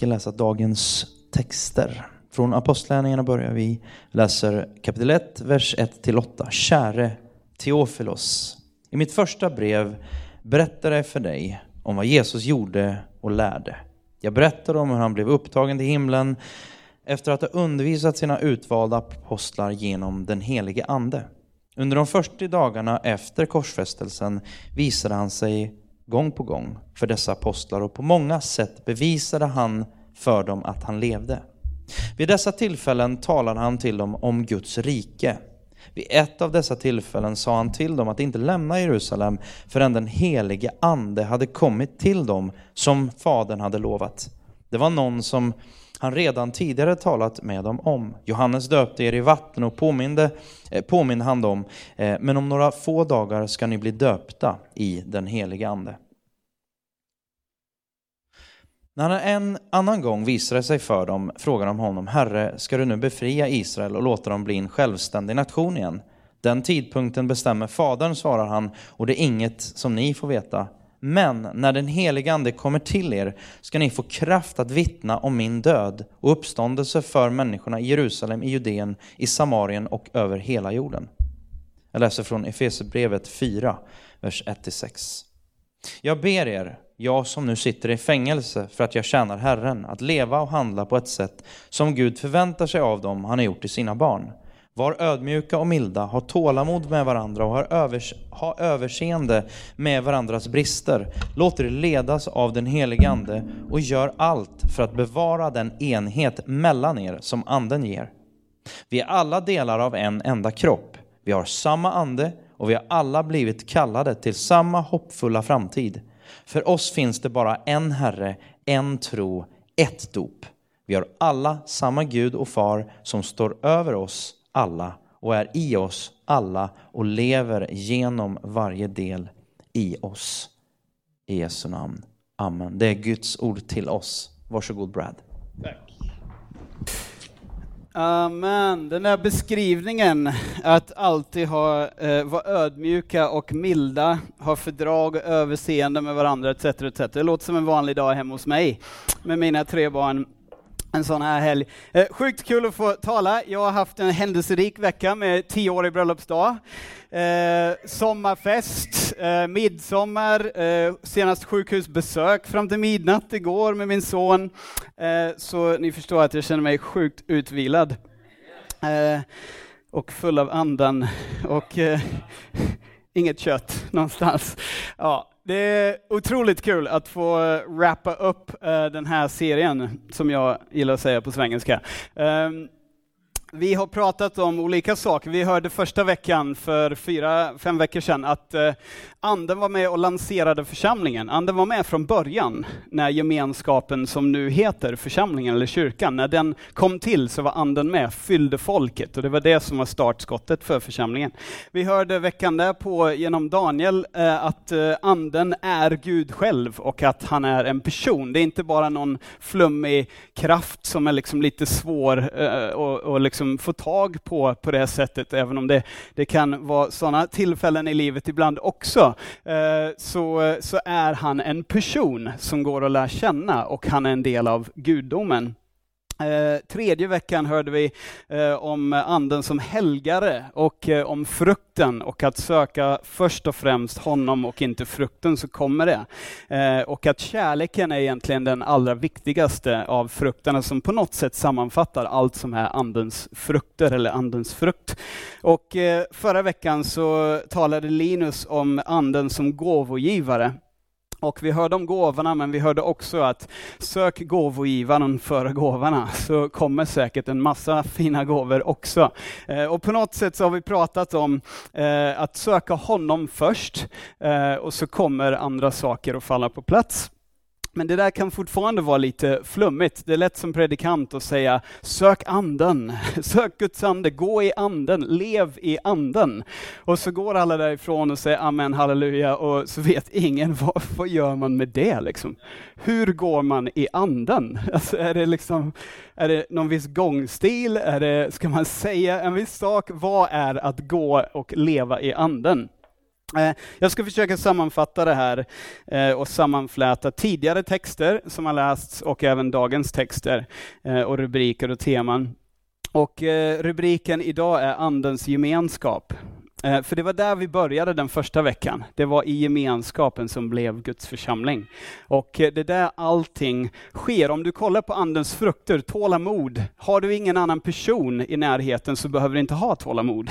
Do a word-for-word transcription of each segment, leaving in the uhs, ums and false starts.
ska läsa dagens texter. Från Apostlagärningarna börjar vi. Läser kapitel ett, vers ett till åtta. Käre Teofilos, i mitt första brev berättar jag för dig om vad Jesus gjorde och lärde. Jag berättar om hur han blev upptagen till himlen efter att ha undervisat sina utvalda apostlar genom den helige ande. Under de fyrtio dagarna efter korsfästelsen visade han sig gång på gång för dessa apostlar, och på många sätt bevisade han för dem att han levde. Vid dessa tillfällen talade han till dem om Guds rike. Vid ett av dessa tillfällen sa han till dem att inte lämna Jerusalem förrän den helige ande hade kommit till dem som fadern hade lovat. Det var någon som han redan tidigare talat med dem om. Johannes döpte er i vatten och påminde, eh, påminde han dem. Eh, men om några få dagar ska ni bli döpta i den helige ande. När han en annan gång visade sig för dem frågade de honom: Herre, ska du nu befria Israel och låta dem bli en självständig nation igen? Den tidpunkten bestämmer fadern, svarar han, och det är inget som ni får veta. Men när den helige ande kommer till er ska ni få kraft att vittna om min död och uppståndelse för människorna i Jerusalem, i Judeen, i Samarien och över hela jorden. Jag läser från Efeserbrevet fyra, vers ett till sex. Jag ber er, jag som nu sitter i fängelse för att jag tjänar Herren, att leva och handla på ett sätt som Gud förväntar sig av dem han har gjort till sina barn. Var ödmjuka och milda, ha tålamod med varandra och ha, övers- ha överseende med varandras brister. Låt er ledas av den helige ande och gör allt för att bevara den enhet mellan er som anden ger. Vi är alla delar av en enda kropp. Vi har samma ande och vi har alla blivit kallade till samma hoppfulla framtid. För oss finns det bara en Herre, en tro, ett dop. Vi har alla samma Gud och far som står över oss alla och är i oss alla och lever genom varje del i oss. I Jesu namn. Amen. Det är Guds ord till oss. Varsågod Brad. Tack. Amen. Den där beskrivningen att alltid ha, eh, vara ödmjuka och milda, ha fördrag och överseende med varandra et cetera et cetera. Det låter som en vanlig dag hemma hos mig med mina tre barn. En sån här helg. Eh, sjukt kul att få tala. Jag har haft en händelserik vecka med tioårig bröllopsdag. Eh, sommarfest, eh, midsommar, eh, senast sjukhusbesök fram till midnatt igår med min son. Eh, så ni förstår att jag känner mig sjukt utvilad. Eh, och full av andan. Och eh, inget kött någonstans. Ja. Det är otroligt kul att få wrappa upp uh, den här serien, som jag gillar att säga på svengelska. Um, vi har pratat om olika saker. Vi hörde första veckan för fyra, fem veckor sedan att uh, anden var med och lanserade församlingen. Anden var med från början när gemenskapen som nu heter församlingen eller kyrkan, när den kom till så var anden med, fyllde folket, och det var det som var startskottet för församlingen. Vi hörde veckan där på genom Daniel eh, att eh, anden är Gud själv och att han är en person. Det är inte bara någon flummig kraft som är liksom lite svår eh, och, och liksom få tag på på det sättet, även om det, det kan vara sådana tillfällen i livet ibland också. Så, så är han en person som går att lära känna, och han är en del av gudomen. Tredje veckan hörde vi om anden som helgare och om frukten, och att söka först och främst honom och inte frukten, så kommer det. Och att kärleken är egentligen den allra viktigaste av frukterna, som på något sätt sammanfattar allt som är andens frukter eller andens frukt. Och förra veckan så talade Linus om anden som gåvogivare. Och vi hörde om gåvorna, men vi hörde också att sök gåvogivaren före gåvorna, så kommer säkert en massa fina gåvor också. Eh, och på något sätt så har vi pratat om eh, att söka honom först eh, och så kommer andra saker att falla på plats. Men det där kan fortfarande vara lite flummigt. Det är lätt som predikant att säga sök anden, sök Guds ande, gå i anden, lev i anden. Och så går alla därifrån och säger amen, halleluja, och så vet ingen vad, vad gör man med det liksom? Hur går man i anden? Alltså, är det liksom, är det någon viss gångstil? Är det, ska man säga en viss sak? Vad är att gå och leva i anden? Jag ska försöka sammanfatta det här och sammanfläta tidigare texter som har lästs och även dagens texter och rubriker och teman. Och rubriken idag är Andens gemenskap. För det var där vi började den första veckan. Det var i gemenskapen som blev Guds församling. Och det där allting sker. Om du kollar på andens frukter, tålamod. Har du ingen annan person i närheten så behöver du inte ha tålamod.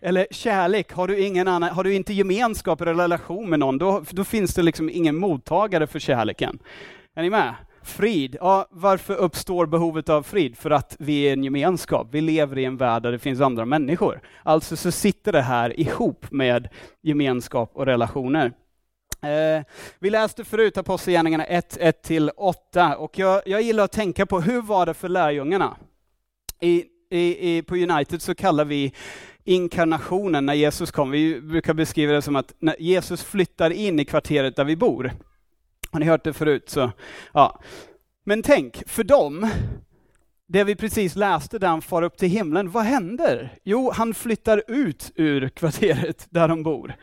Eller kärlek. Har du, ingen annan, har du inte gemenskap eller relation med någon, då, då finns det liksom ingen mottagare för kärleken. Är ni med? Frid. Ja, varför uppstår behovet av frid? För att vi är en gemenskap. Vi lever i en värld där det finns andra människor. Alltså så sitter det här ihop med gemenskap och relationer. Eh, vi läste förut Apostlagärningarna ett, ett till åtta. Och jag, jag gillar att tänka på hur var det för lärjungarna? I, i, i, på United så kallar vi inkarnationen när Jesus kom. Vi brukar beskriva det som att när Jesus flyttar in i kvarteret där vi bor. Har ni hört det förut? Så, ja. Men tänk, för dem, det vi precis läste där han far upp till himlen, vad händer? Jo, han flyttar ut ur kvarteret där de bor.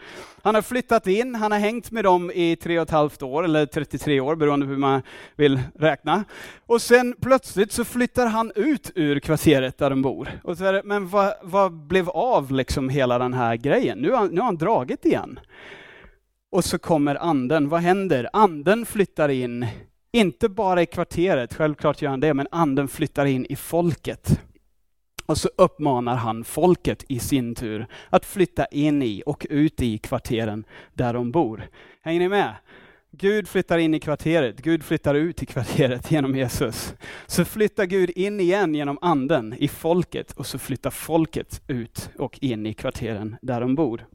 Han har flyttat in, han har hängt med dem i tre och ett halvt år, eller trettiotre år, beroende på hur man vill räkna. Och sen plötsligt så flyttar han ut ur kvarteret där de bor. Och så är det, men vad, vad blev av liksom hela den här grejen? Nu har, nu har han dragit igen. Och så kommer anden. Vad händer? Anden flyttar in, inte bara i kvarteret, självklart gör han det, men anden flyttar in i folket. Och så uppmanar han folket i sin tur att flytta in i och ut i kvarteren där de bor. Hänger ni med? Gud flyttar in i kvarteret, Gud flyttar ut i kvarteret genom Jesus. Så flyttar Gud in igen genom anden i folket och så flyttar folket ut och in i kvarteren där de bor.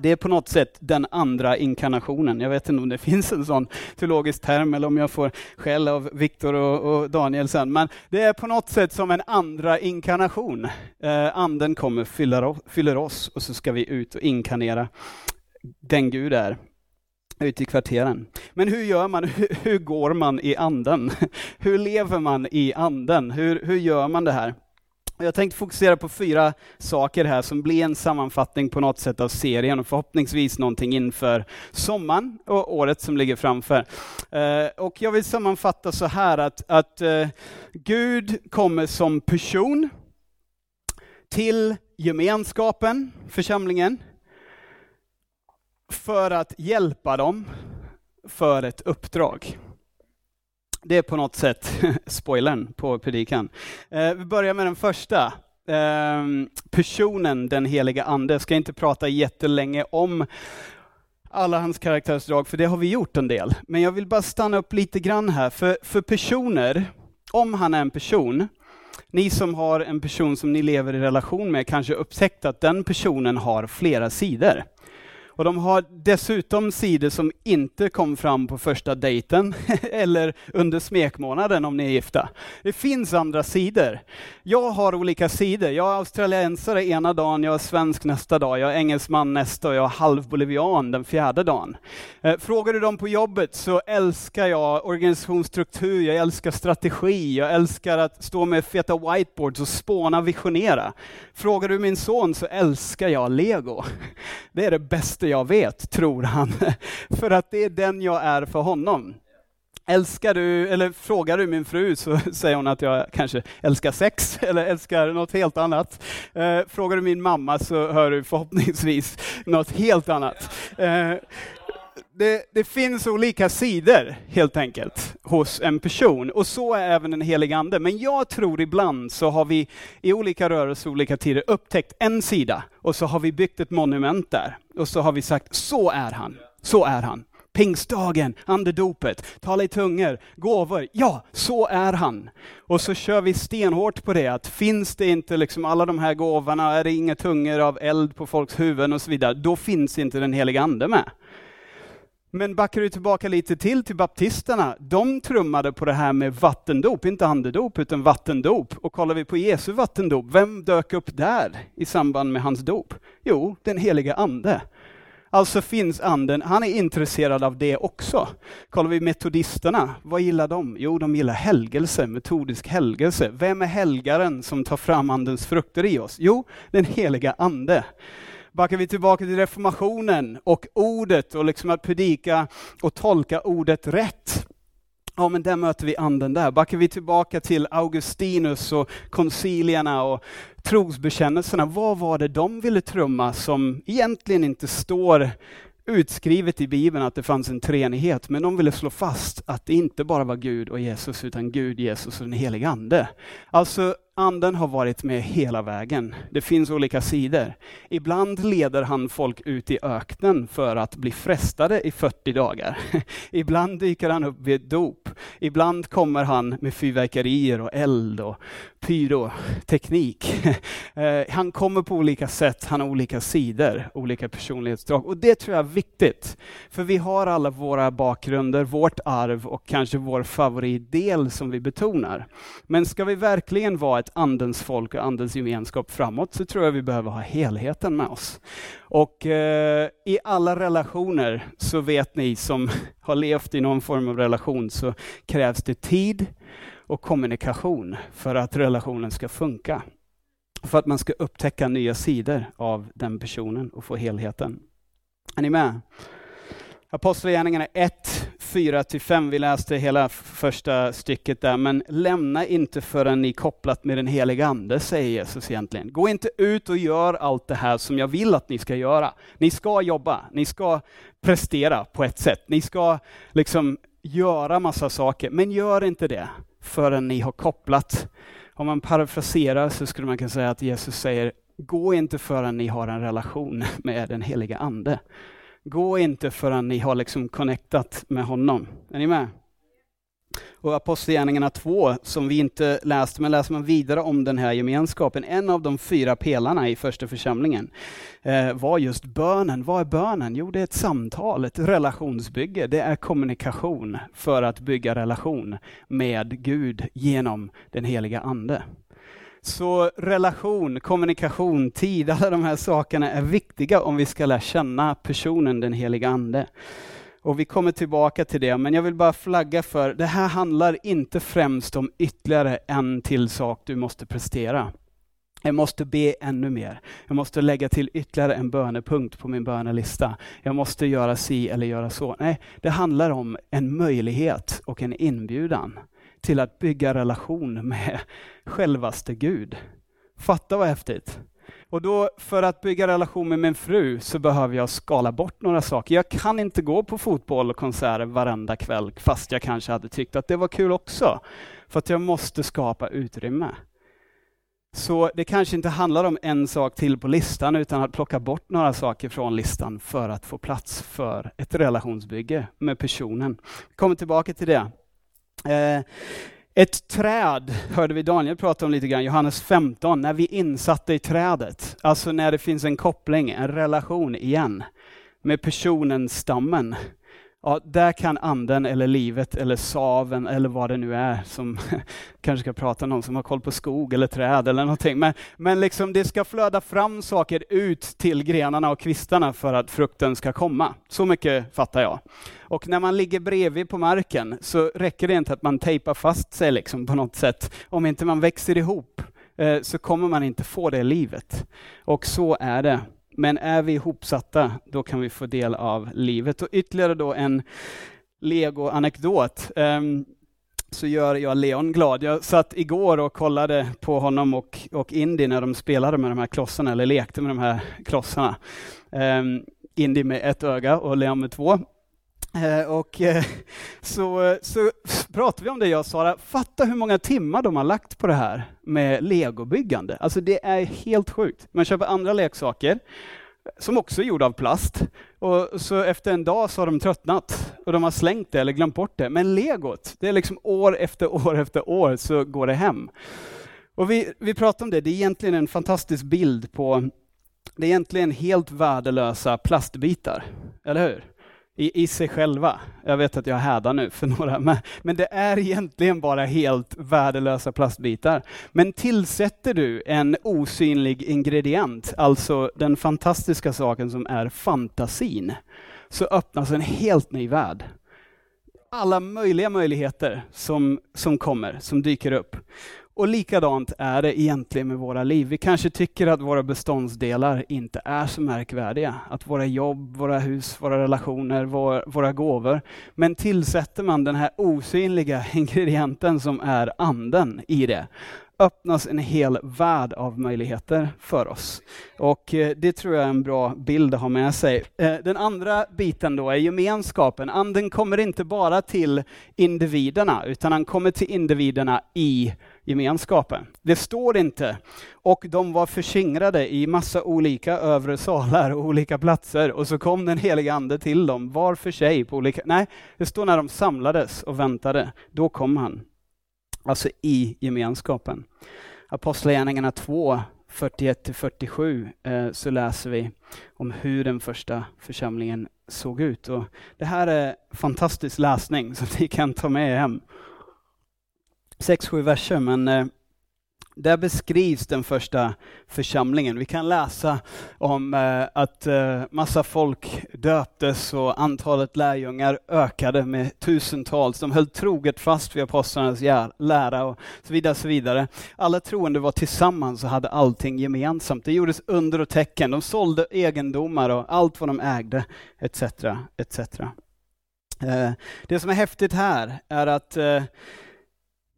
Det är på något sätt den andra inkarnationen. Jag vet inte om det finns en sån teologisk term eller om jag får skäll av Viktor och, och Daniel sen. Men det är på något sätt som en andra inkarnation. Anden kommer, fyller oss och så ska vi ut och inkarnera den Gud är ute i kvarteren. Men hur gör man? Hur, hur går man i anden? Hur lever man i anden? Hur, hur gör man det här? Jag tänkte fokusera på fyra saker här som blir en sammanfattning på något sätt av serien och förhoppningsvis någonting inför sommaren och året som ligger framför. Eh, och jag vill sammanfatta så här att, att eh, Gud kommer som person till gemenskapen, församlingen, för att hjälpa dem för ett uppdrag. Det är på något sätt spoilern på predikan. Eh, vi börjar med den första. Eh, personen, den heliga ande. Jag ska inte prata jättelänge om alla hans karaktärsdrag, för det har vi gjort en del. Men jag vill bara stanna upp lite grann här. För, för personer, om han är en person, ni som har en person som ni lever i relation med kanske upptäckt att den personen har flera sidor. Och de har dessutom sidor som inte kom fram på första dejten eller under smekmånaden om ni är gifta. Det finns andra sidor. Jag har olika sidor. Jag är australiensare ena dagen, jag är svensk nästa dag, jag är engelsman nästa och jag är halvbolivian den fjärde dagen. Frågar du dem på jobbet så älskar jag organisationsstruktur, jag älskar strategi, jag älskar att stå med feta whiteboards och spåna visionera. Frågar du min son så älskar jag Lego. Det är det bästa jag vet, tror han. För att det är den jag är för honom. Älskar du, eller frågar du min fru så säger hon att jag kanske älskar sex eller älskar något helt annat. Eh, frågar du min mamma så hör du förhoppningsvis något helt annat. Eh, det, det finns olika sidor helt enkelt hos en person och så är även en helig ande. Men jag tror ibland så har vi i olika rörelser, olika tider upptäckt en sida och så har vi byggt ett monument där. Och så har vi sagt, så är han, så är han. Pingstdagen, andedopet, tala i tungor, gåvor, ja, så är han. Och så kör vi stenhårt på det, att finns det inte liksom alla de här gåvorna, är det inga tungor av eld på folks huvuden och så vidare, då finns inte den heliga ande med. Men backar du tillbaka lite till till baptisterna, de trummade på det här med vattendop, inte andedop utan vattendop. Och kollar vi på Jesu vattendop, vem dök upp där i samband med hans dop? Jo, den heliga ande. Alltså finns anden, han är intresserad av det också. Kollar vi metodisterna, vad gillar de? Jo, de gillar helgelse, metodisk helgelse. Vem är helgaren som tar fram andens frukter i oss? Jo, den heliga ande. backar vi tillbaka till reformationen och ordet och liksom att predika och tolka ordet rätt. Ja, men där möter vi anden där. Backar vi tillbaka till Augustinus och koncilierna och trosbekännelserna. Vad var det de ville trumma som egentligen inte står utskrivet i Bibeln att det fanns en treenighet, men de ville slå fast att det inte bara var Gud och Jesus utan Gud, Jesus och den heliga ande. Alltså anden har varit med hela vägen. Det finns olika sidor. Ibland leder han folk ut i öknen för att bli frestade i fyrtio dagar. Ibland dyker han upp vid dop. Ibland kommer han med fyrverkerier och eld och pyroteknik. Han kommer på olika sätt, han har olika sidor, olika personlighetsdrag. Och det tror jag är viktigt. För vi har alla våra bakgrunder, vårt arv och kanske vår favoritdel som vi betonar. Men ska vi verkligen vara ett andens folk och andens gemenskap framåt, så tror jag vi behöver ha helheten med oss. Och eh, i alla relationer, så vet ni som har levt i någon form av relation, så krävs det tid och kommunikation för att relationen ska funka. För att man ska upptäcka nya sidor av den personen och få helheten. Är ni med? Apostlagärningarna ett, fyra till fem, vi läste hela första stycket där, men lämna inte förrän ni kopplat med den heliga ande, säger Jesus egentligen. Gå inte ut och gör allt det här som jag vill att ni ska göra. Ni ska jobba, ni ska prestera på ett sätt, ni ska liksom göra massa saker, men gör inte det förrän ni har kopplat. Om man parafraserar så skulle man kunna säga att Jesus säger, gå inte förrän ni har en relation med den heliga ande. Gå inte förrän ni har liksom connectat med honom. Är ni med? Och Apostlagärningarna två, som vi inte läste, men läser man vidare om den här gemenskapen. En av de fyra pelarna i första församlingen eh, var just bönen. Vad är bönen? Jo, det är ett samtal, ett relationsbygge. Det är kommunikation för att bygga relation med Gud genom den heliga ande. Så relation, kommunikation, tid, alla de här sakerna är viktiga om vi ska lära känna personen, den heliga ande. Och vi kommer tillbaka till det, men jag vill bara flagga för, det här handlar inte främst om ytterligare en till sak du måste prestera. Jag måste be ännu mer. Jag måste lägga till ytterligare en bönepunkt på min bönelista. Jag måste göra si eller göra så. Nej, det handlar om en möjlighet och en inbjudan till att bygga relation med självaste Gud. Fatta vad häftigt. Och då, för att bygga relation med min fru, så behöver jag skala bort några saker. Jag kan inte gå på fotboll och konserter varenda kväll, fast jag kanske hade tyckt att det var kul också. För att jag måste skapa utrymme. Så det kanske inte handlar om en sak till på listan, utan att plocka bort några saker från listan för att få plats för ett relationsbygge med personen. Vi kommer tillbaka till det. Eh, ett träd, hörde vi Daniel prata om lite grann, Johannes femton, när vi insatte i trädet, alltså när det finns en koppling, en relation igen med personen, stammen, ja, där kan anden eller livet eller saven eller vad det nu är som kanske ska prata om någon som har koll på skog eller träd eller någonting, men, men liksom det ska flöda fram saker ut till grenarna och kvistarna för att frukten ska komma. Så mycket fattar jag. Och när man ligger bredvid på marken så räcker det inte att man tejpar fast sig liksom på något sätt. Om inte man växer ihop eh, så kommer man inte få det livet. Och så är det. Men är vi ihopsatta, då kan vi få del av livet. Och ytterligare då en Lego-anekdot. Um, så gör jag Leon glad. Jag satt igår och kollade på honom och, och Indy när de spelade med de här klossarna, eller lekte med de här klossarna. Um, Indy med ett öga och Leon med två. Uh, och uh, så, så pratade vi om det, jag och Sara. Fatta hur många timmar de har lagt på det här med legobyggande. Alltså det är helt sjukt. Man köper andra leksaker som också är gjorda av plast. Och så efter en dag så har de tröttnat och de har slängt det eller glömt bort det. Men legot, det är liksom år efter år efter år så går det hem. Och vi, vi pratar om det, det är egentligen en fantastisk bild på, det är egentligen helt värdelösa plastbitar, eller hur? I, i sig själva. Jag vet att jag härdar nu för några, men, men det är egentligen bara helt värdelösa plastbitar. Men tillsätter du en osynlig ingrediens, alltså den fantastiska saken som är fantasin, så öppnas en helt ny värld. alla möjliga möjligheter som, som kommer, som dyker upp. Och likadant är det egentligen med våra liv. Vi kanske tycker att våra beståndsdelar inte är så märkvärdiga. Att våra jobb, våra hus, våra relationer, våra, våra gåvor. Men tillsätter man den här osynliga ingredienten som är anden i det, öppnas en hel värld av möjligheter för oss. Och det tror jag är en bra bild att ha med sig. Den andra biten då är gemenskapen. Anden kommer inte bara till individerna, utan han kommer till individerna i gemenskapen. Det står inte. Och de var förskingrade i massa olika övre salar och olika platser. Och så kom den heliga ande till dem var för sig på olika... Nej, det står när de samlades och väntade. Då kom han. Alltså i gemenskapen. Apostlagärningarna två, fyrtioett till fyrtiosju eh, så läser vi om hur den första församlingen såg ut. Och det här är fantastisk läsning som ni kan ta med hem. sex sju verser, men eh, där beskrivs den första församlingen. Vi kan läsa om eh, att eh, massa folk döptes och antalet lärjungar ökade med tusentals. De höll troget fast vid apostlarnas lära och så vidare, så vidare. Alla troende var tillsammans och hade allting gemensamt. Det gjordes under och tecken. De sålde egendomar och allt vad de ägde, et cetera et cetera. Eh, det som är häftigt här är att eh,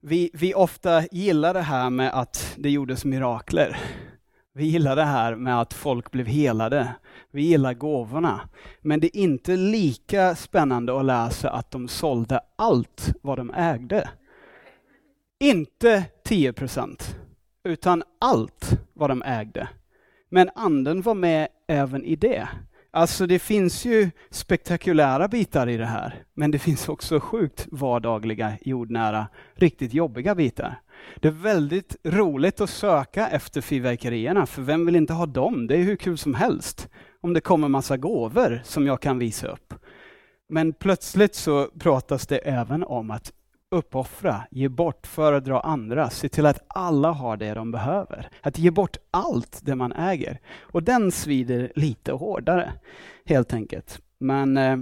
Vi, vi ofta gillar det här med att det gjordes mirakler. Vi gillar det här med att folk blev helade. Vi gillar gåvorna. Men det är inte lika spännande att läsa att de sålde allt vad de ägde. Inte tio procent, utan allt vad de ägde. Men anden var med även i det. Alltså det finns ju spektakulära bitar i det här, men det finns också sjukt vardagliga, jordnära, riktigt jobbiga bitar. Det är väldigt roligt att söka efter fyrverkerierna, för vem vill inte ha dem? Det är hur kul som helst om det kommer massa gåvor som jag kan visa upp. Men plötsligt så pratas det även om att uppoffra, ge bort, föredra andra, se till att alla har det de behöver. Att ge bort allt det man äger. Och den svider lite hårdare, helt enkelt. Men eh,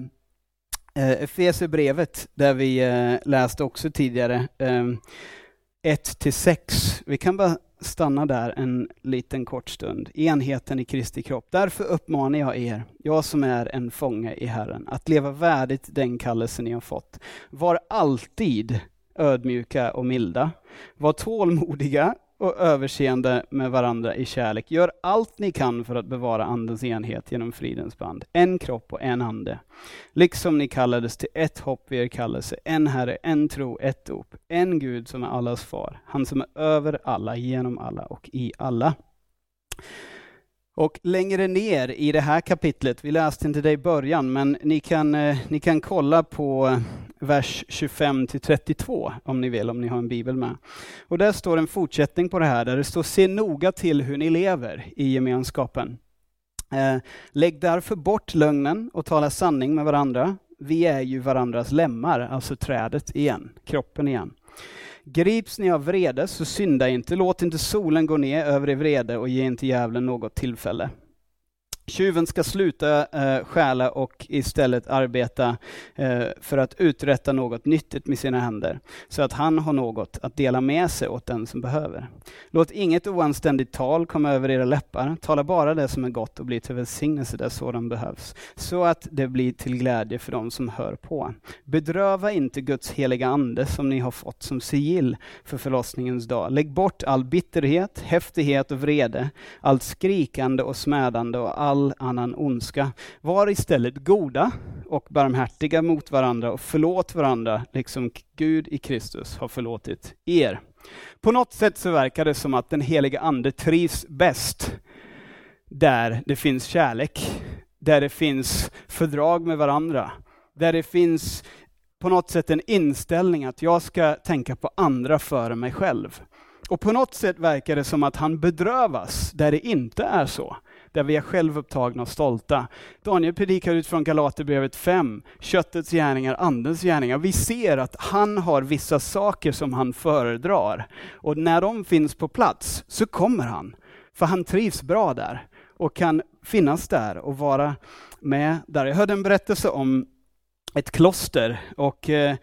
Efeserbrevet, där vi eh, läste också tidigare, eh, ett till sex. Vi kan bara stanna där en liten kort stund. Enheten i Kristi kropp. Därför uppmanar jag er, jag som är en fånge i Herren, att leva värdigt den kallelse ni har fått. Var alltid ödmjuka och milda. Var tålmodiga och överseende med varandra i kärlek. Gör allt ni kan för att bevara andens enhet genom fridens band. En kropp och en ande. Liksom ni kallades till ett hopp vid er kallelse. En herre, en tro, ett dop. En Gud som är allas far. Han som är över alla, genom alla och i alla. Och längre ner i det här kapitlet, vi läste inte det i början, men ni kan, eh, ni kan kolla på vers tjugofem till trettiotvå om ni vill, om ni har en bibel med. Och där står en fortsättning på det här, där det står: se noga till hur ni lever i gemenskapen. Eh, lägg därför bort lögnen och tala sanning med varandra. Vi är ju varandras lemmar, alltså trädet igen, kroppen igen. Grips ni av vrede, så synda inte, låt inte solen gå ner över er vrede och ge inte djävulen något tillfälle. Tjuven ska sluta eh, stjäla och istället arbeta eh, för att uträtta något nyttigt med sina händer, så att han har något att dela med sig åt den som behöver. Låt inget oanständigt tal komma över era läppar, tala bara det som är gott och bli till välsignelse där sådan behövs, så att det blir till glädje för dem som hör på. Bedröva inte Guds heliga ande som ni har fått som sigill för förlossningens dag. Lägg bort all bitterhet, häftighet och vrede, allt skrikande och smädande och all all annan ondska. Var istället goda och barmhärtiga mot varandra och förlåt varandra liksom Gud i Kristus har förlåtit er. På något sätt så verkar det som att den heliga ande trivs bäst där det finns kärlek, där det finns fördrag med varandra, där det finns på något sätt en inställning att jag ska tänka på andra före mig själv. Och på något sätt verkar det som att han bedrövas där det inte är så. Där vi är självupptagna och stolta. Daniel predikar ut från Galaterbrevet fem. Köttets gärningar, andens gärningar. Vi ser att han har vissa saker som han föredrar. Och när de finns på plats så kommer han. För han trivs bra där. Och kan finnas där och vara med där. Jag hörde en berättelse om ett kloster, och eh,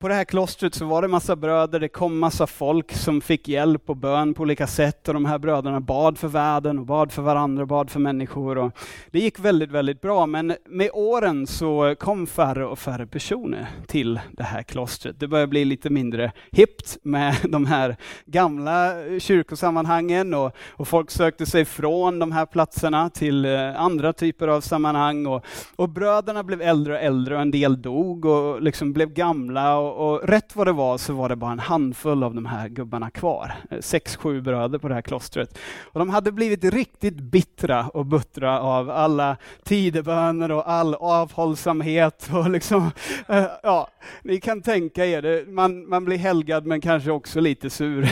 på det här klostret så var det massa bröder, det kom massa folk som fick hjälp och bön på olika sätt, och de här bröderna bad för världen och bad för varandra och bad för människor, och det gick väldigt väldigt bra. Men med åren så kom färre och färre personer till det här klostret. Det började bli lite mindre hippt med de här gamla kyrkosammanhangen, och, och folk sökte sig från de här platserna till andra typer av sammanhang, och, och bröderna blev äldre och äldre, och en del dog och liksom blev gamla, och Och rätt vad det var så var det bara en handfull av de här gubbarna kvar. Sex, sju bröder på det här klostret. Och de hade blivit riktigt bittra och buttra av alla tideböner och all avhållsamhet. Och liksom, ja, ni kan tänka er det. Man, man blir helgad men kanske också lite sur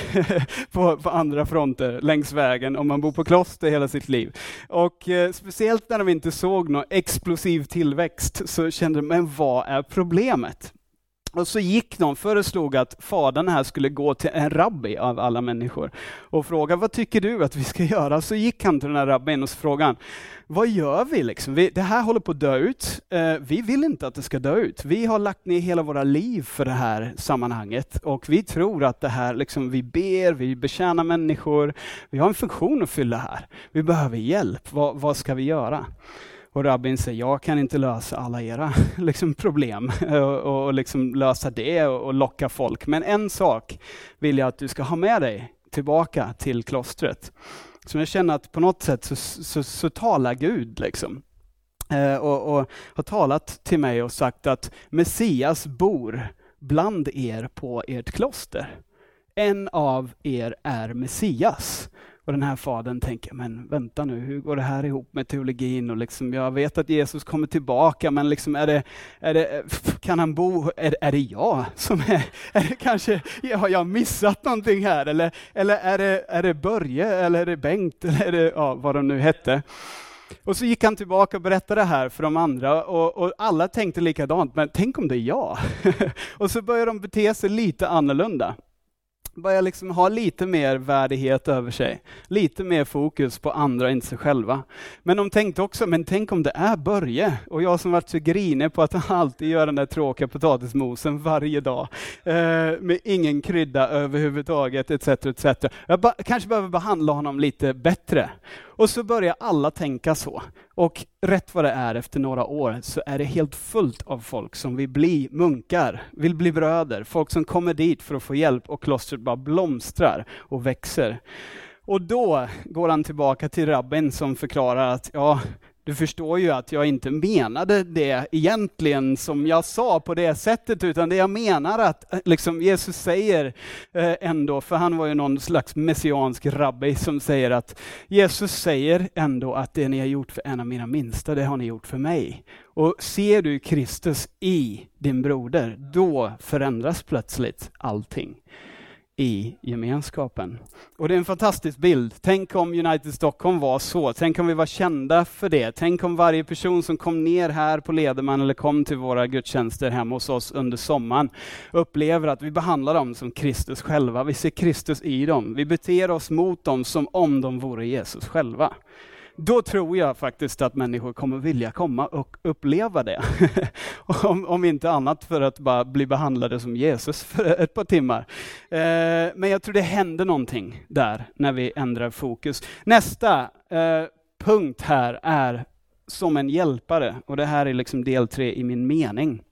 på, på andra fronter längs vägen om man bor på kloster hela sitt liv. Och eh, speciellt när de inte såg någon explosiv tillväxt så kände de, men vad är problemet? Och så gick de, föreslog att fadern här skulle gå till en rabbi av alla människor och fråga, vad tycker du att vi ska göra? Så gick han till den här rabbin och frågan, vad gör vi liksom? Vi, det här håller på att dö ut. Eh, vi vill inte att det ska dö ut. Vi har lagt ner hela våra liv för det här sammanhanget, och vi tror att det här, liksom, vi ber, vi betjänar människor. Vi har en funktion att fylla här. Vi behöver hjälp. Va, vad ska vi göra? Och rabbin säger, jag kan inte lösa alla era liksom, problem och, och liksom, lösa det och, och locka folk. Men en sak vill jag att du ska ha med dig tillbaka till klostret. Så jag känner att på något sätt så, så, så talar Gud liksom. Eh, och, och har talat till mig och sagt att Messias bor bland er på ert kloster. En av er är Messias. Och den här fadern tänker, men vänta nu, hur går det här ihop med teologin? Och liksom, jag vet att Jesus kommer tillbaka, men liksom, är det, är det, kan han bo? Är, är det jag som är? är det kanske, har jag missat någonting här? Eller, eller är, det, är det Börje? Eller är det Bengt? Eller är det, ja, vad de nu hette? Och så gick han tillbaka och berättade det här för de andra, och, och alla tänkte likadant, men tänk om det är jag? Och så börjar de bete sig lite annorlunda. Börja liksom ha lite mer värdighet över sig. Lite mer fokus på andra, inte sig själva. Men de tänkte också, men tänk om det är Börje. Och jag som varit så grinig på att han alltid gör den där tråkiga potatismosen varje dag. Eh, med ingen krydda överhuvudtaget, etc, et cetera. Jag ba- kanske behöver behandla honom lite bättre. Och så börjar alla tänka så. Och rätt vad det är efter några år så är det helt fullt av folk som vill bli munkar, vill bli bröder. Folk som kommer dit för att få hjälp, och klostret bara blomstrar och växer. Och då går han tillbaka till rabbin som förklarar att ja, du förstår ju att jag inte menade det egentligen som jag sa på det sättet, utan det jag menar att liksom, Jesus säger eh, ändå, för han var ju någon slags messiansk rabbi som säger att Jesus säger ändå att det ni har gjort för en av mina minsta, det har ni gjort för mig. Och ser du Kristus i din broder, då förändras plötsligt allting i gemenskapen. Och det är en fantastisk bild. Tänk om United Stockholm var så. Tänk om vi var kända för det. Tänk om varje person som kom ner här på Lederman eller kom till våra gudstjänster hemma hos oss under sommaren upplever att vi behandlar dem som Kristus själva. Vi ser Kristus i dem. Vi beter oss mot dem som om de vore Jesus själva. Då tror jag faktiskt att människor kommer vilja komma och uppleva det. om, om inte annat för att bara bli behandlade som Jesus för ett par timmar. Eh, men jag tror det händer någonting där när vi ändrar fokus. Nästa eh, punkt här är som en hjälpare. Och det här är liksom del tre i min mening.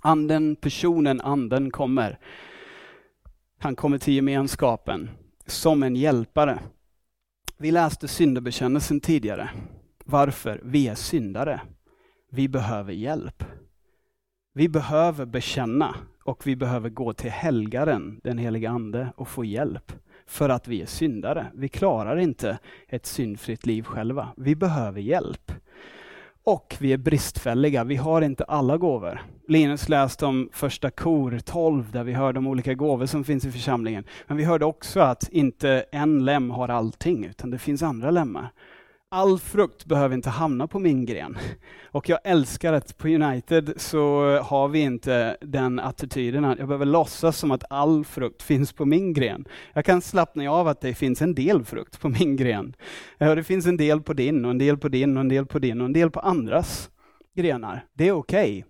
Anden, personen, anden kommer. Han kommer till gemenskapen som en hjälpare. Vi läste syndabekännelsen tidigare. Varför? Vi är syndare. Vi behöver hjälp. Vi behöver bekänna, och vi behöver gå till helgaren, den heliga ande, och få hjälp. För att vi är syndare. Vi klarar inte ett syndfritt liv själva. Vi behöver hjälp. Och vi är bristfälliga. Vi har inte alla gåvor. Linus läste om första kor tolv där vi hörde om olika gåvor som finns i församlingen. Men vi hörde också att inte en lem har allting, utan det finns andra lemmar. All frukt behöver inte hamna på min gren. Och jag älskar att på United så har vi inte den attityden. Jag behöver låtsas som att all frukt finns på min gren. Jag kan slappna av att det finns en del frukt på min gren. Det finns en del på din och en del på din och en del på din och en del på andras. grenar. Det är okej. Okay.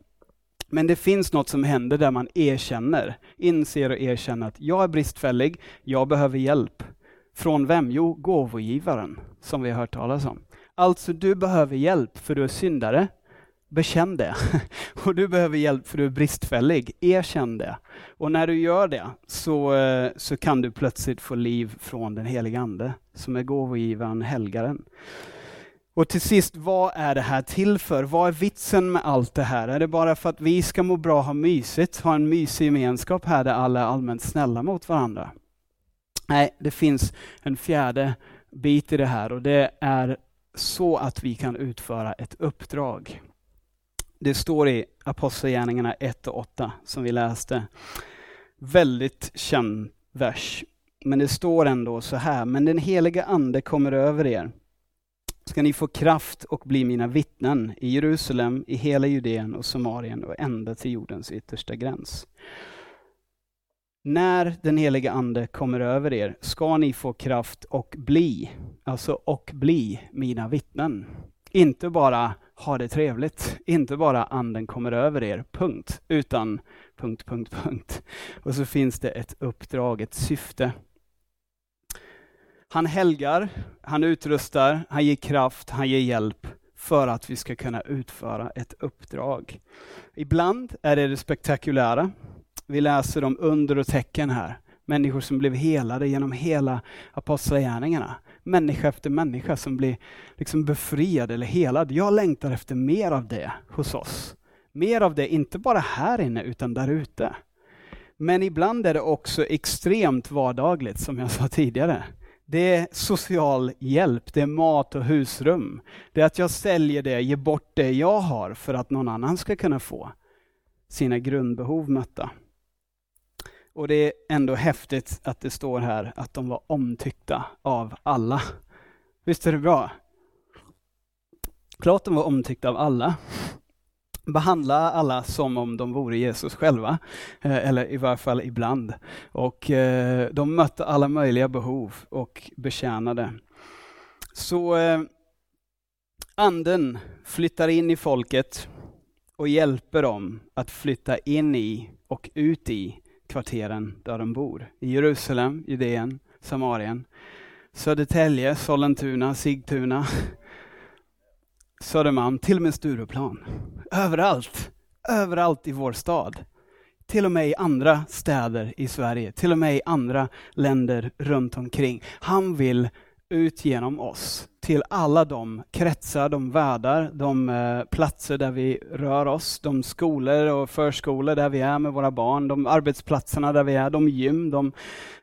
Men det finns något som händer där man erkänner, inser och erkänner att jag är bristfällig, jag behöver hjälp. Från vem? Jo, gåvogivaren, som vi har hört talas om. Alltså, du behöver hjälp för du är syndare. Bekänn det. Och du behöver hjälp för du är bristfällig. Erkänn det. Och när du gör det så, så kan du plötsligt få liv från den heliga ande som är gåvogivaren, helgaren. Och till sist, vad är det här till för? Vad är vitsen med allt det här? Är det bara för att vi ska må bra, ha mysigt, ha en mysig gemenskap här där alla är allmänt snälla mot varandra? Nej, det finns en fjärde bit i det här och det är så att vi kan utföra ett uppdrag. Det står i Apostlagärningarna ett och åtta som vi läste. Väldigt känd vers. Men det står ändå så här. Men den heliga ande kommer över er. Ska ni få kraft och bli mina vittnen i Jerusalem, i hela Judeen och Samarien och ända till jordens yttersta gräns. När den heliga ande kommer över er ska ni få kraft och bli, alltså och bli mina vittnen. Inte bara ha det trevligt, inte bara anden kommer över er, punkt, utan punkt, punkt, punkt. Och så finns det ett uppdrag, ett syfte. Han helgar, han utrustar, han ger kraft, han ger hjälp för att vi ska kunna utföra ett uppdrag. Ibland är det det spektakulära. Vi läser om under och tecken här. Människor som blev helade genom hela apostlagärningarna. Människa efter människa som blir liksom befriad eller helad. Jag längtar efter mer av det hos oss. Mer av det, inte bara här inne utan där ute. Men ibland är det också extremt vardagligt som jag sa tidigare. Det är social hjälp, det är mat och husrum. Det är att jag säljer det, ger bort det jag har för att någon annan ska kunna få sina grundbehov mötta. Och det är ändå häftigt att det står här att de var omtyckta av alla. Visst är det bra? Klart de var omtyckta av alla. Behandla alla som om de vore Jesus själva, eller i varje fall ibland. Och de mötte alla möjliga behov och betjänade. Så anden flyttar in i folket och hjälper dem att flytta in i och ut i kvarteren där de bor. I Jerusalem, Judeen, Samarien, Södertälje, Sollentuna, Sigtuna, Söderman, till och med Stureplan. Överallt, överallt i vår stad. Till och med i andra städer i Sverige, till och med i andra länder runt omkring. Han vill ut genom oss till alla de kretsar, de världar, de platser där vi rör oss, de skolor och förskolor där vi är med våra barn, de arbetsplatserna där vi är, de gym, de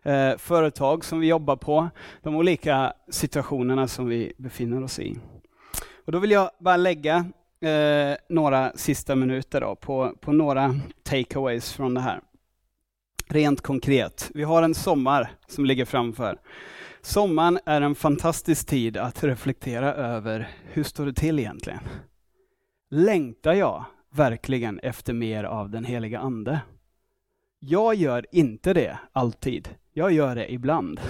eh, företag som vi jobbar på, de olika situationerna som vi befinner oss i. Och då vill jag bara lägga eh, några sista minuter då på, på några takeaways från det här. Rent konkret. Vi har en sommar som ligger framför. Sommaren är en fantastisk tid att reflektera över hur står det till egentligen. Längtar jag verkligen efter mer av den heliga ande? Jag gör inte det alltid. Jag gör det ibland.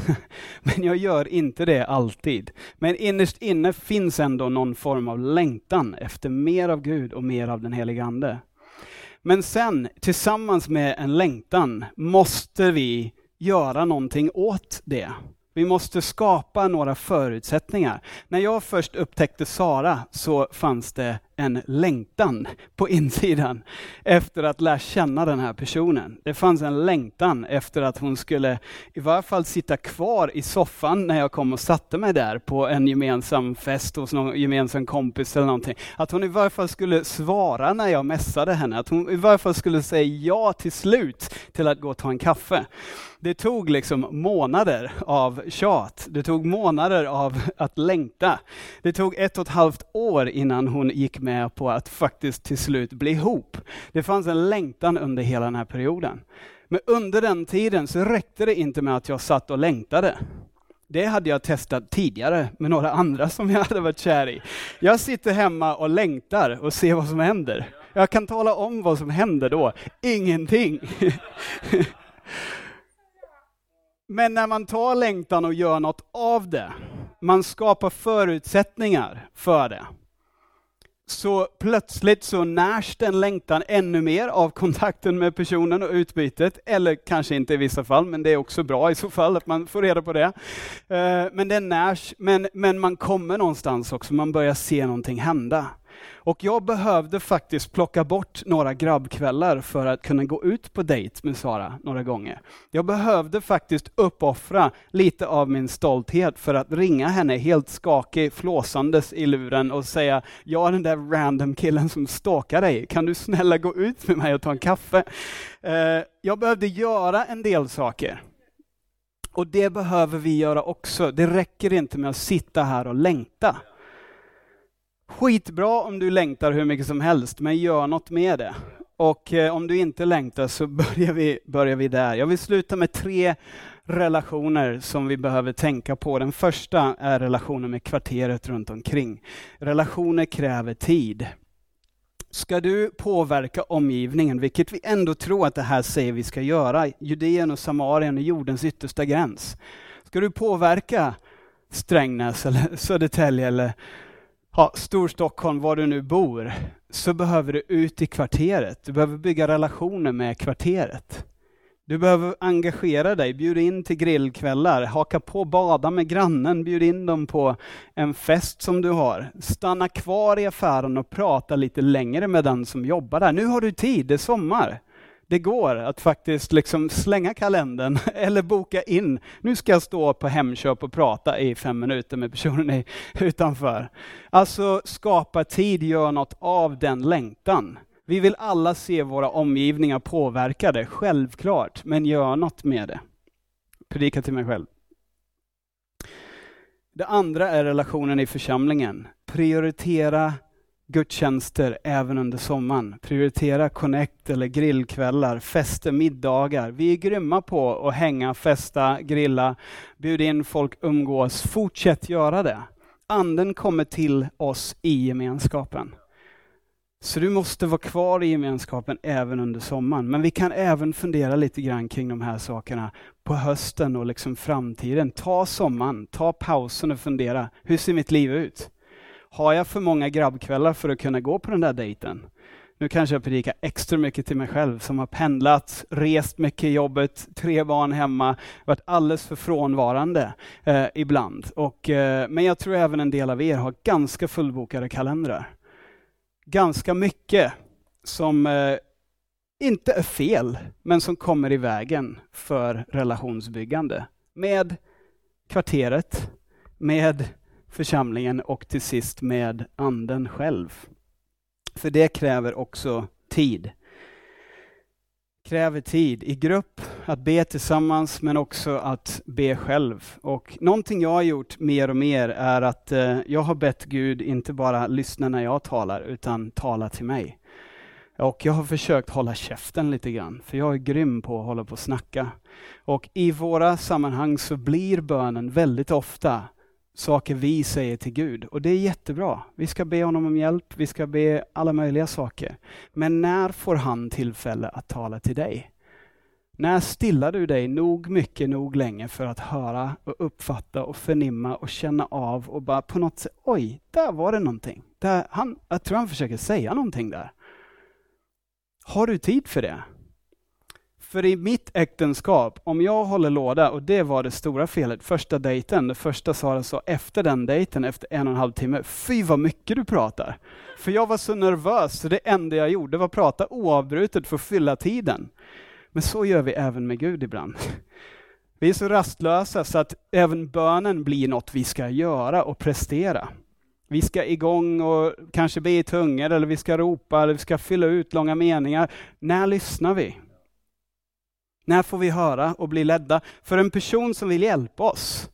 Men jag gör inte det alltid. Men innerst inne finns ändå någon form av längtan efter mer av Gud och mer av den heliga ande. Men sen, tillsammans med en längtan, måste vi göra någonting åt det. Vi måste skapa några förutsättningar. När jag först upptäckte Sara så fanns det en längtan på insidan efter att lära känna den här personen. Det fanns en längtan efter att hon skulle i varje fall sitta kvar i soffan när jag kom och satte mig där på en gemensam fest hos någon gemensam kompis eller någonting. Att hon i varje fall skulle svara när jag mässade henne. Att hon i varje fall skulle säga ja till slut till att gå och ta en kaffe. Det tog liksom månader av tjat. Det tog månader av att längta. Det tog ett och ett halvt år innan hon gick med på att faktiskt till slut bli ihop. Det fanns en längtan under hela den här perioden. Men under den tiden så räckte det inte med att jag satt och längtade. Det hade jag testat tidigare med några andra som jag hade varit kär i. Jag sitter hemma och längtar och ser vad som händer. Jag kan tala om vad som händer då. Ingenting. Men när man tar längtan och gör något av det, man skapar förutsättningar för det. så plötsligt så närs den längtan ännu mer av kontakten med personen och utbytet. Eller kanske inte i vissa fall, men det är också bra i så fall att man får reda på det. Men den närs, men, men man kommer någonstans också, man börjar se någonting hända. Och jag behövde faktiskt plocka bort några grabbkvällar för att kunna gå ut på dejt med Sara några gånger. Jag behövde faktiskt uppoffra lite av min stolthet för att ringa henne helt skakig, flåsandes i luren och säga: jag är den där random killen som stalkar dig, kan du snälla gå ut med mig och ta en kaffe? Jag behövde göra en del saker. Och det behöver vi göra också. Det räcker inte med att sitta här och längta. Skitbra om du längtar hur mycket som helst, men gör något med det. Och eh, om du inte längtar så börjar vi, börjar vi där. Jag vill sluta med tre relationer som vi behöver tänka på. Den första är relationen med kvarteret runt omkring. Relationer kräver tid. Ska du påverka omgivningen, vilket vi ändå tror att det här säger vi ska göra, Judeen och Samarien och jordens yttersta gräns. Ska du påverka Strängnäs eller Södertälje eller Ja, Storstockholm, var du nu bor, så behöver du ut i kvarteret. Du behöver bygga relationer med kvarteret. Du behöver engagera dig, bjuda in till grillkvällar, haka på, bada med grannen, bjud in dem på en fest som du har. Stanna kvar i affären och prata lite längre med den som jobbar där. Nu har du tid, det är sommar. Det går att faktiskt liksom slänga kalendern eller boka in. Nu ska jag stå på Hemköp och prata i fem minuter med personen utanför. Alltså skapa tid, gör något av den längtan. Vi vill alla se våra omgivningar påverkade, självklart. Men gör något med det. Predika till mig själv. Det andra är relationen i församlingen. Prioritera gudstjänster även under sommaren. Prioritera connect eller grillkvällar, fester, middagar. Vi är grymma på att hänga, festa, grilla, bjuda in folk, umgås. Fortsätt göra det. Anden kommer till oss i gemenskapen. Så du måste vara kvar i gemenskapen även under sommaren. Men vi kan även fundera lite grann kring de här sakerna på hösten och liksom framtiden. Ta sommaren, ta pausen och fundera. Hur ser mitt liv ut? Har jag för många grabbkvällar för att kunna gå på den där dejten? Nu kanske jag predikar extra mycket till mig själv som har pendlat, rest mycket i jobbet, tre barn hemma, varit alldeles för frånvarande eh, ibland. Och, eh, men jag tror även en del av er har ganska fullbokade kalendrar. Ganska mycket som eh, inte är fel, men som kommer i vägen för relationsbyggande. Med kvarteret, med församlingen och till sist med anden själv. För det kräver också tid. Kräver tid i grupp, att be tillsammans men också att be själv. Och någonting jag har gjort mer och mer är att eh, jag har bett Gud inte bara lyssna när jag talar utan tala till mig. Och jag har försökt hålla käften lite grann, för jag är grym på att hålla på och snacka. Och i våra sammanhang så blir bönen väldigt ofta saker vi säger till Gud. Och det är jättebra. Vi ska be honom om hjälp. Vi ska be alla möjliga saker. Men när får han tillfälle att tala till dig? När stillar du dig nog mycket, nog länge för att höra och uppfatta och förnimma och känna av och bara på något sätt, oj, där var det någonting. Där, han, jag tror han försöker säga någonting där. Har du tid för det? För i mitt äktenskap, om jag håller låda, och det var det stora felet, första dejten, det första Sara sa efter den dejten, efter en och en halv timme, fy vad mycket du pratar. För jag var så nervös, så det enda jag gjorde var att prata oavbrutet för att fylla tiden. Men så gör vi även med Gud ibland. Vi är så rastlösa så att även bönen blir något vi ska göra och prestera. Vi ska igång och kanske be i tungor, eller vi ska ropa, eller vi ska fylla ut långa meningar. När lyssnar vi? När får vi höra och bli ledda? För en person som vill hjälpa oss,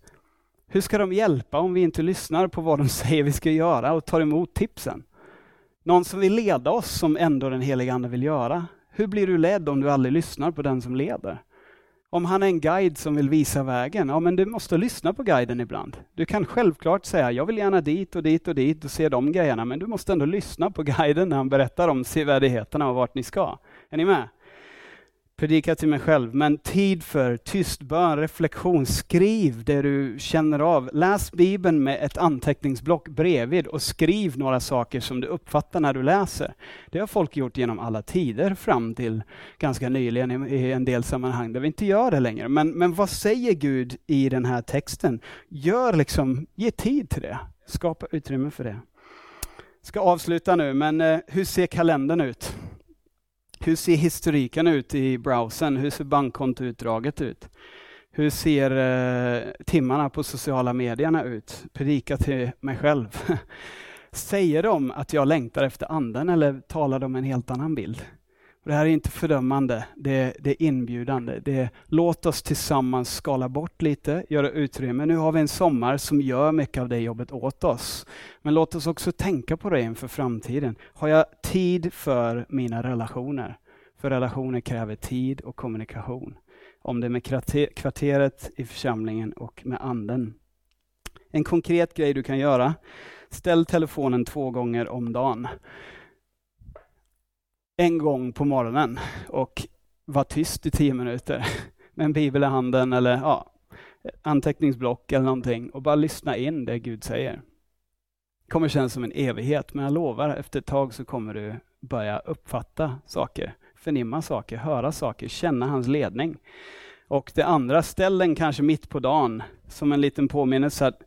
hur ska de hjälpa om vi inte lyssnar på vad de säger vi ska göra och tar emot tipsen? Någon som vill leda oss, som ändå den heliga Ande vill göra. Hur blir du ledd om du aldrig lyssnar på den som leder? Om han är en guide som vill visa vägen, ja men du måste lyssna på guiden ibland. Du kan självklart säga, jag vill gärna dit och dit och dit och se de grejerna. Men du måste ändå lyssna på guiden när han berättar om sevärdheterna och vart ni ska. Är ni med? predika till mig själv, men tid för tyst bön, reflektion, skriv det du känner av. Läs Bibeln med ett anteckningsblock bredvid och skriv några saker som du uppfattar när du läser. Det har folk gjort genom alla tider fram till ganska nyligen i en del sammanhang där vi inte gör det längre. Men, men vad säger Gud i den här texten? Gör liksom, ge tid till det. Skapa utrymme för det. Ska avsluta nu, men eh, hur ser kalendern ut? Hur ser historiken ut i browsern? Hur ser bankkontoutdraget ut? Hur ser eh, timmarna på sociala medierna ut? Predika till mig själv. Säger de att jag längtar efter anden, eller talar de en helt annan bild? Och det här är inte fördömande, det, det är inbjudande. Det, låt oss tillsammans skala bort lite, göra utrymme. Nu har vi en sommar som gör mycket av det jobbet åt oss. Men låt oss också tänka på det inför framtiden. Har jag tid för mina relationer? För relationer kräver tid och kommunikation. Om det är med kvarteret i församlingen och med anden. En konkret grej du kan göra. Ställ telefonen två gånger om dagen. En gång på morgonen och var tyst i tio minuter med en bibel i handen eller ja, anteckningsblock eller någonting och bara lyssna in det Gud säger. Det kommer kännas som en evighet, men jag lovar, efter ett tag så kommer du börja uppfatta saker, förnimma saker, höra saker, känna hans ledning. Och det andra, ställen kanske mitt på dagen som en liten påminnelse att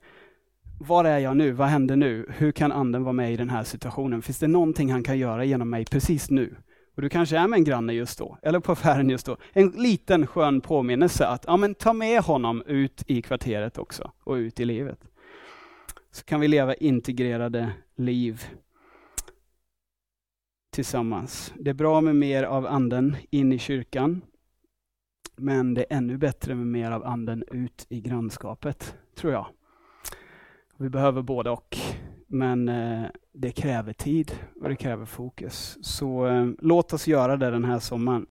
var är jag nu? Vad händer nu? Hur kan anden vara med i den här situationen? Finns det någonting han kan göra genom mig precis nu? Och du kanske är med en granne just då, eller på affären just då. En liten skön påminnelse att ja, men ta med honom ut i kvarteret också och ut i livet. Så kan vi leva integrerade liv tillsammans. Det är bra med mer av anden in i kyrkan, men det är ännu bättre med mer av anden ut i grannskapet, tror jag. Vi behöver både och, men eh, det kräver tid och det kräver fokus. Så eh, låt oss göra det den här sommaren.